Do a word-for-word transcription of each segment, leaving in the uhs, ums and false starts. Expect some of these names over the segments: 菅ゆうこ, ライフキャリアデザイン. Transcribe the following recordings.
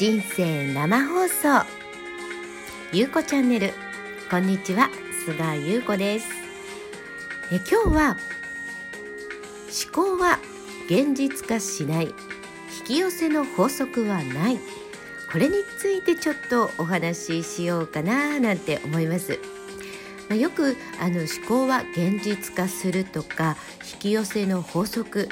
人生生放送ゆうこチャンネル、こんにちは、菅ゆうこです。え今日は思考は現実化しない、引き寄せの法則はない、これについてちょっとお話ししようかななんて思います。まあ、よくあの思考は現実化するとか引き寄せの法則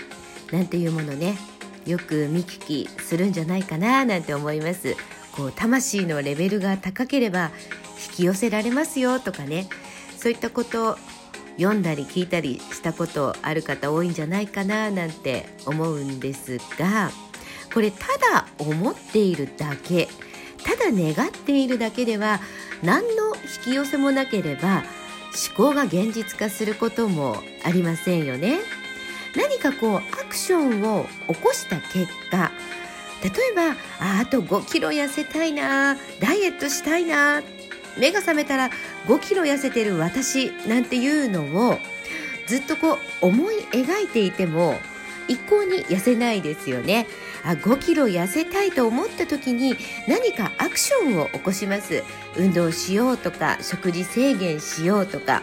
なんていうものね、よく見聞きするんじゃないかななんて思います。こう魂のレベルが高ければ引き寄せられますよとかね、そういったことを読んだり聞いたりしたことある方多いんじゃないかななんて思うんですが、これただ思っているだけ、ただ願っているだけでは何の引き寄せもなければ思考が現実化することもありませんよね。何かこうアクションを起こした結果、例えば あ, あとごキロ痩せたいな、ダイエットしたいな、目が覚めたらごキロ痩せてる私なんていうのをずっとこう思い描いていても一向に痩せないですよね。あごキロ痩せたいと思った時に何かアクションを起こします。運動しようとか食事制限しようとか、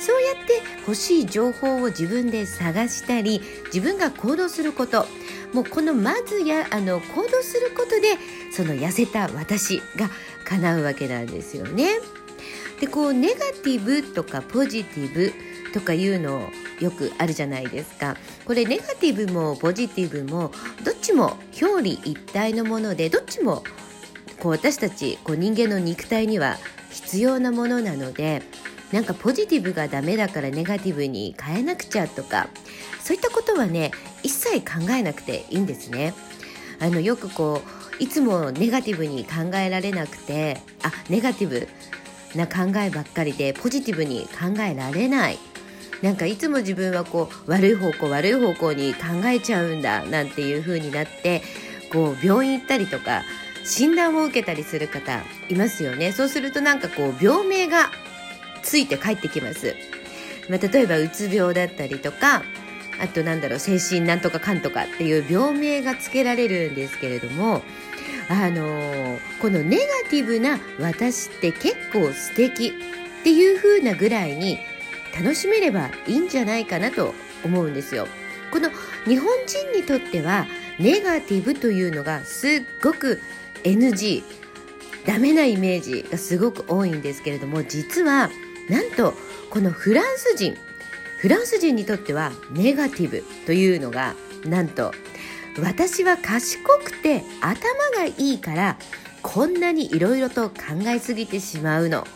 そうやって欲しい情報を自分で探したり自分が行動すること、もうこのまずやあの行動することでその痩せた私が叶うわけなんですよね。でこうネガティブとかポジティブとかいうのよくあるじゃないですか。これネガティブもポジティブもどっちも表裏一体のもので、どっちもこう私たちこう人間の肉体には必要なものなので、なんかポジティブがダメだからネガティブに変えなくちゃとか、そういったことはね一切考えなくていいんですね。あのよくこういつもネガティブに考えられなくて、あネガティブな考えばっかりでポジティブに考えられない、なんかいつも自分はこう悪い方向悪い方向に考えちゃうんだなんていう風になって、こう病院行ったりとか診断を受けたりする方いますよね。そうするとなんかこう病名がついて帰ってきます。まあ、例えばうつ病だったりとか、あとなんだろう精神なんとかかんとかっていう病名がつけられるんですけれども、あのー、このネガティブな私って結構素敵っていう風なぐらいに楽しめればいいんじゃないかなと思うんですよ。この日本人にとってはネガティブというのがすっごく エヌジー ダメなイメージがすごく多いんですけれども、実はなんとこのフランス人フランス人にとってはネガティブというのがなんと私は賢くて頭がいいからこんなにいろいろと考えすぎてしまうの、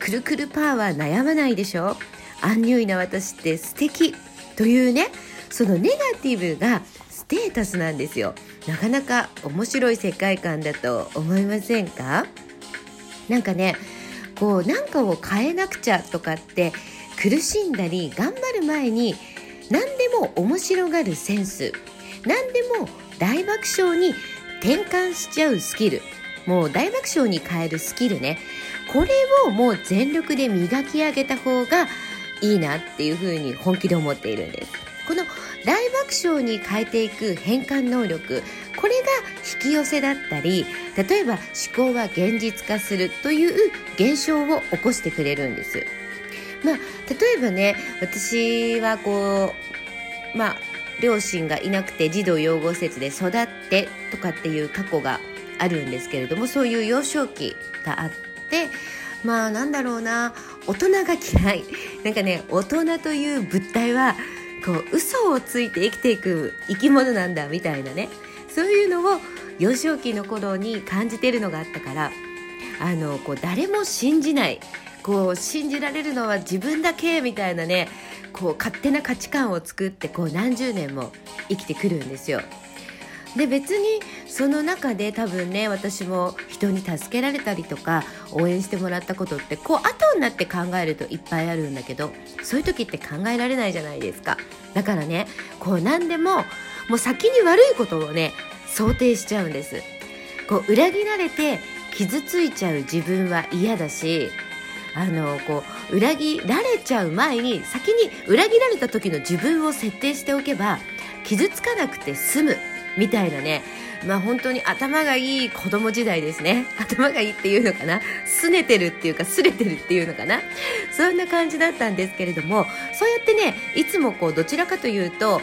くるくるパーは悩まないでしょ、アンニュイな私って素敵というね、そのネガティブがステータスなんですよ。なかなか面白い世界観だと思いませんか？なんかねこうなんかを変えなくちゃとかって苦しんだり頑張る前に何でも面白がるセンス、何でも大爆笑に転換しちゃうスキル、もう大爆笑に変えるスキルね、これをもう全力で磨き上げた方がいいなっていうふうに本気で思っているんです。この大爆笑に変えていく変換能力、これが引き寄せだったり、例えば思考は現実化するという現象を起こしてくれるんです。まあ、例えばね私はこう、まあ、両親がいなくて児童養護施設で育ってとかっていう過去があるんですけれども、そういう幼少期があって、まあなんだろうな、大人が嫌い、なんかね大人という物体はこう嘘をついて生きていく生き物なんだみたいなね、そういうのを幼少期の頃に感じてるのがあったから、あのこう誰も信じない、こう信じられるのは自分だけみたいなね、こう勝手な価値観を作ってこう何十年も生きてくるんですよ。で別にその中で多分ね私も人に助けられたりとか応援してもらったことってこう後になって考えるといっぱいあるんだけど、そういう時って考えられないじゃないですか。だからねこう何でももう先に悪いことをね想定しちゃうんです。こう裏切られて傷ついちゃう自分は嫌だし、あのこう裏切られちゃう前に先に裏切られた時の自分を設定しておけば傷つかなくて済むみたいなね、まあ、本当に頭がいい子供時代ですね。頭がいいっていうのかな、すねてるっていうかすれてるっていうのかな、そんな感じだったんですけれども、そうやってね、いつもこうどちらかというと、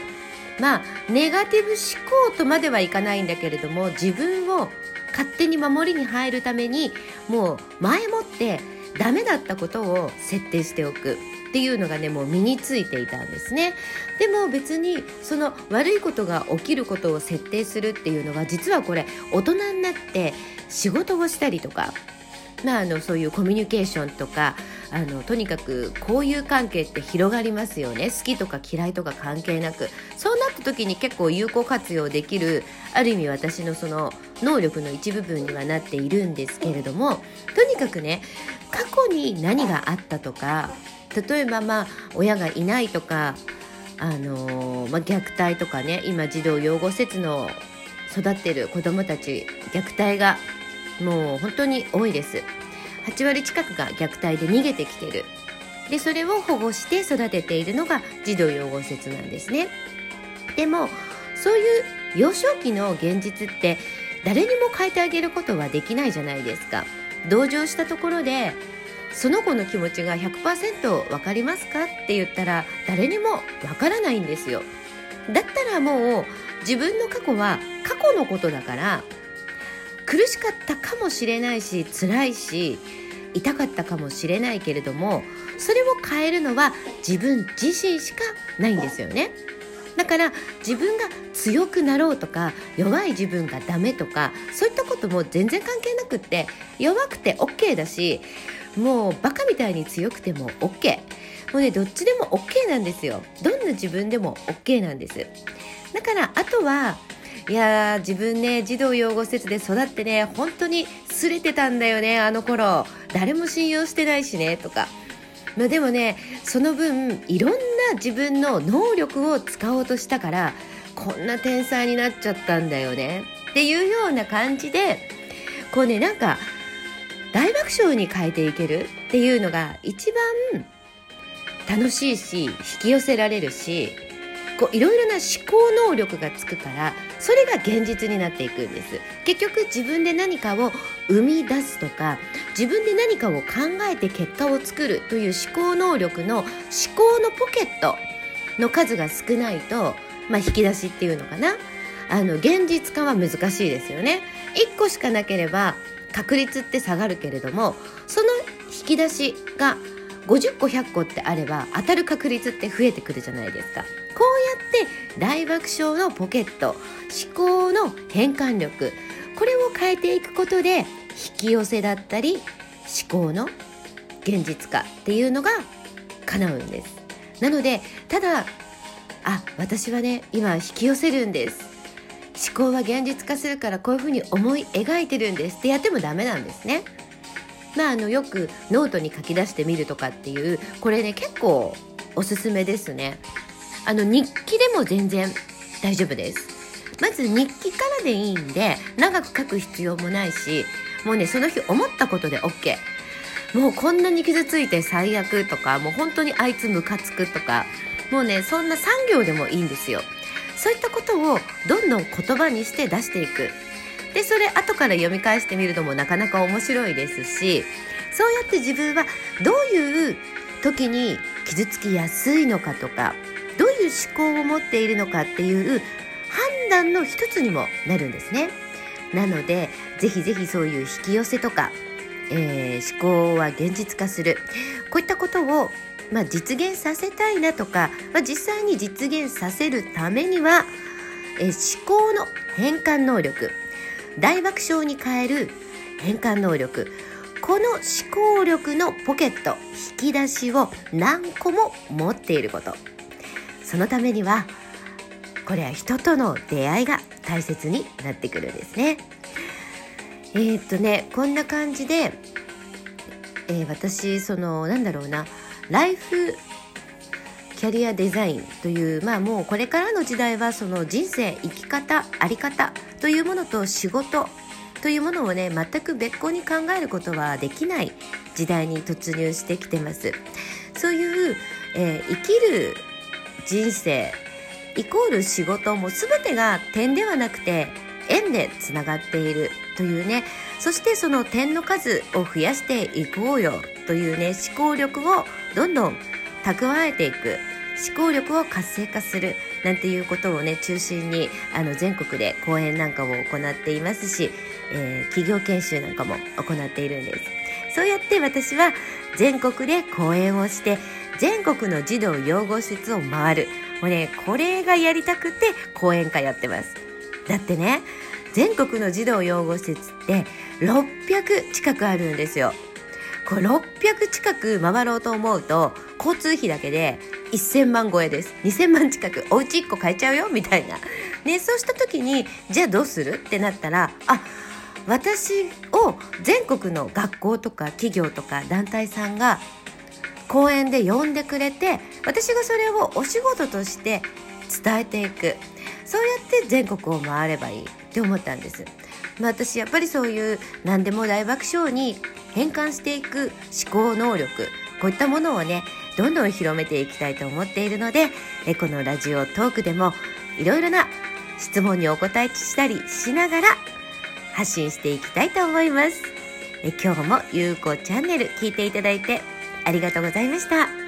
まあ、ネガティブ思考とまではいかないんだけれども、自分を勝手に守りに入るために、もう前もってダメだったことを設定しておくっていうのがね、もう身についていたんですね。でも別にその悪いことが起きることを設定するっていうのは、実はこれ大人になって仕事をしたりとか、まあ、あのそういうコミュニケーションとか、あのとにかく交友関係って広がりますよね。好きとか嫌いとか関係なく、そうなった時に結構有効活用できる、ある意味私のその能力の一部分にはなっているんですけれども、とにかくね、過去に何があったとか、例えばまあ親がいないとか、あのーまあ、虐待とかね、今児童養護施設の育ってる子どもたち、虐待がもう本当に多いです。はちわり近くが虐待で逃げてきてる。でそれを保護して育てているのが児童養護施設なんですね。でもそういう幼少期の現実って誰にも変えてあげることはできないじゃないですか。同情したところでその子の気持ちが ひゃくパーセント 分かりますかって言ったら誰にも分からないんですよ。だったらもう自分の過去は過去のことだから、苦しかったかもしれないし、辛いし、痛かったかもしれないけれども、それを変えるのは自分自身しかないんですよね。だから自分が強くなろうとか、弱い自分がダメとか、そういったことも全然関係なくって、弱くて OK だし、もうバカみたいに強くても OK、 もうね、どっちでも OK なんですよ。どんな自分でも OK なんです。だからあとは、いや自分ね、児童養護施設で育ってね、本当にすれてたんだよね、あの頃誰も信用してないしねとか、まあ、でもね、その分いろんな自分の能力を使おうとしたから、こんな天才になっちゃったんだよねっていうような感じで、こうね、なんか大爆笑に変えていけるっていうのが一番楽しいし、引き寄せられるし、こういろいろな思考能力がつくから、それが現実になっていくんです。結局自分で何かを生み出すとか、自分で何かを考えて結果を作るという思考能力の、思考のポケットの数が少ないと、まあ、引き出しっていうのかな、あの現実化は難しいですよね。いっこしかなければ確率って下がるけれども、その引き出しがごじゅっこひゃっこってあれば当たる確率って増えてくるじゃないですか。こうやって大爆笑のポケット、思考の変換力、これを変えていくことで、引き寄せだったり思考の現実化っていうのが叶うんです。なので、ただあ、私はね今引き寄せるんです、思考は現実化するからこういうふうに思い描いてるんですってやってもダメなんですね。まあ、あのよくノートに書き出してみるとかっていう、これね結構おすすめですね。あの日記でも全然大丈夫です。まず日記からでいいんで、長く書く必要もないし、もうね、その日思ったことで OK、 もうこんなに傷ついて最悪とか、もう本当にあいつムカつくとか、もうね、そんなさん行でもいいんですよ。そういったことをどんどん言葉にして出していく。でそれ後から読み返してみるのもなかなか面白いですし、そうやって自分はどういう時に傷つきやすいのかとか、どういう思考を持っているのかっていう判断の一つにもなるんですね。なのでぜひぜひそういう引き寄せとか、えー、思考は現実化する、こういったことを、まあ、実現させたいなとか、まあ、実際に実現させるためには、えー、思考の変換能力、大爆笑に変える変換能力、この思考力のポケット、引き出しを何個も持っていること、そのためにはこれは人との出会いが大切になってくるんですね。えー、っとねこんな感じで、えー、私そのなんだろうなライフキャリアデザインという、まあ、もうこれからの時代はその人生、生き方、あり方というものと仕事というものをね、全く別個に考えることはできない時代に突入してきてます。そういう、えー、生きる人生イコール仕事も全てが点ではなくて円でつながっているというね、そしてその点の数を増やしていこうよというね、思考力をどんどん蓄えていく、思考力を活性化するなんていうことをね中心にあの全国で講演なんかも行っていますし、えー、企業研修なんかも行っているんです。そうやって私は全国で講演をして全国の児童養護施設を回る、もうねこれがやりたくて講演会やってます。だってね全国の児童養護施設ってろっぴゃく近くあるんですよ。これろっぴゃく近く回ろうと思うと交通費だけでせんまん超えです。にせんまん近くお家いっこ買えちゃうよみたいな、ね、そうした時にじゃあどうするってなったら、あ、私を全国の学校とか企業とか団体さんが講演で呼んでくれて、私がそれをお仕事として伝えていく、そうやって全国を回ればいいって思ったんです。まあ、私やっぱりそういう何でも大爆笑に変換していく思考能力、こういったものをねどんどん広めていきたいと思っているので、えこのラジオトークでもいろいろな質問にお答えしたりしながら発信していきたいと思います。え今日もゆうこチャンネル聞いていただいてありがとうございました。